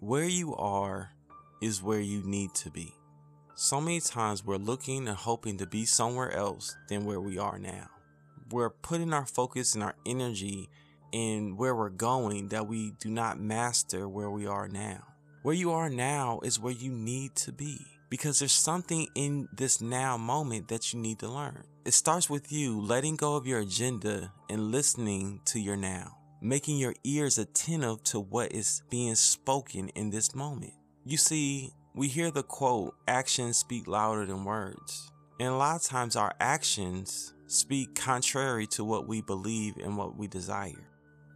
Where you are is where you need to be. So many times we're looking and hoping to be somewhere else than where we are now. We're putting our focus and our energy in where we're going that we do not master where we are now. Where you are now is where you need to be, because there's something in this now moment that you need to learn. It starts with you letting go of your agenda and listening to your now, making your ears attentive to what is being spoken in this moment. You see, we hear the quote, actions speak louder than words. And a lot of times our actions speak contrary to what we believe and what we desire.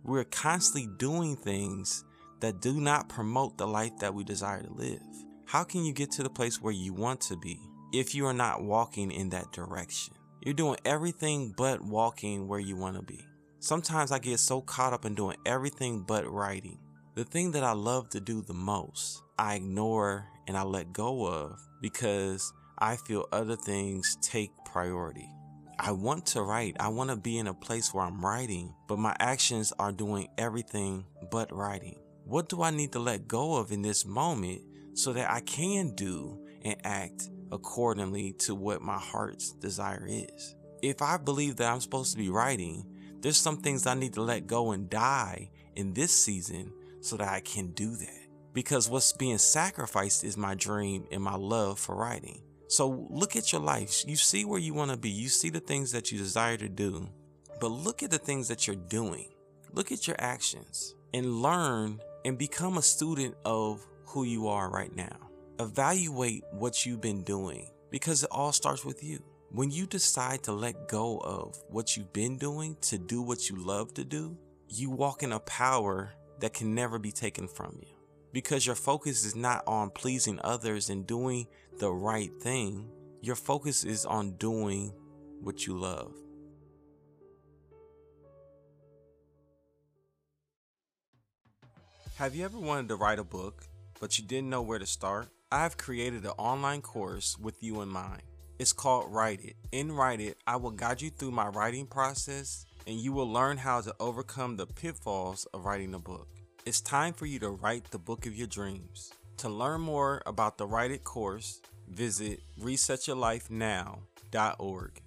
We're constantly doing things that do not promote the life that we desire to live. How can you get to the place where you want to be if you are not walking in that direction? You're doing everything but walking where you want to be. Sometimes I get so caught up in doing everything but writing. The thing that I love to do the most, I ignore and I let go of because I feel other things take priority. I want to write. I want to be in a place where I'm writing, but my actions are doing everything but writing. What do I need to let go of in this moment so that I can do and act accordingly to what my heart's desire is? If I believe that I'm supposed to be writing, there's some things I need to let go and die in this season so that I can do that. Because what's being sacrificed is my dream and my love for writing. So look at your life. You see where you want to be. You see the things that you desire to do. But look at the things that you're doing. Look at your actions and learn and become a student of who you are right now. Evaluate what you've been doing, because it all starts with you. When you decide to let go of what you've been doing to do what you love to do, you walk in a power that can never be taken from you, because your focus is not on pleasing others and doing the right thing. Your focus is on doing what you love. Have you ever wanted to write a book, but you didn't know where to start? I've created an online course with you in mind. It's called Write It. In Write It, I will guide you through my writing process, and you will learn how to overcome the pitfalls of writing a book. It's time for you to write the book of your dreams. To learn more about the Write It course, visit ResetYourLifeNow.org.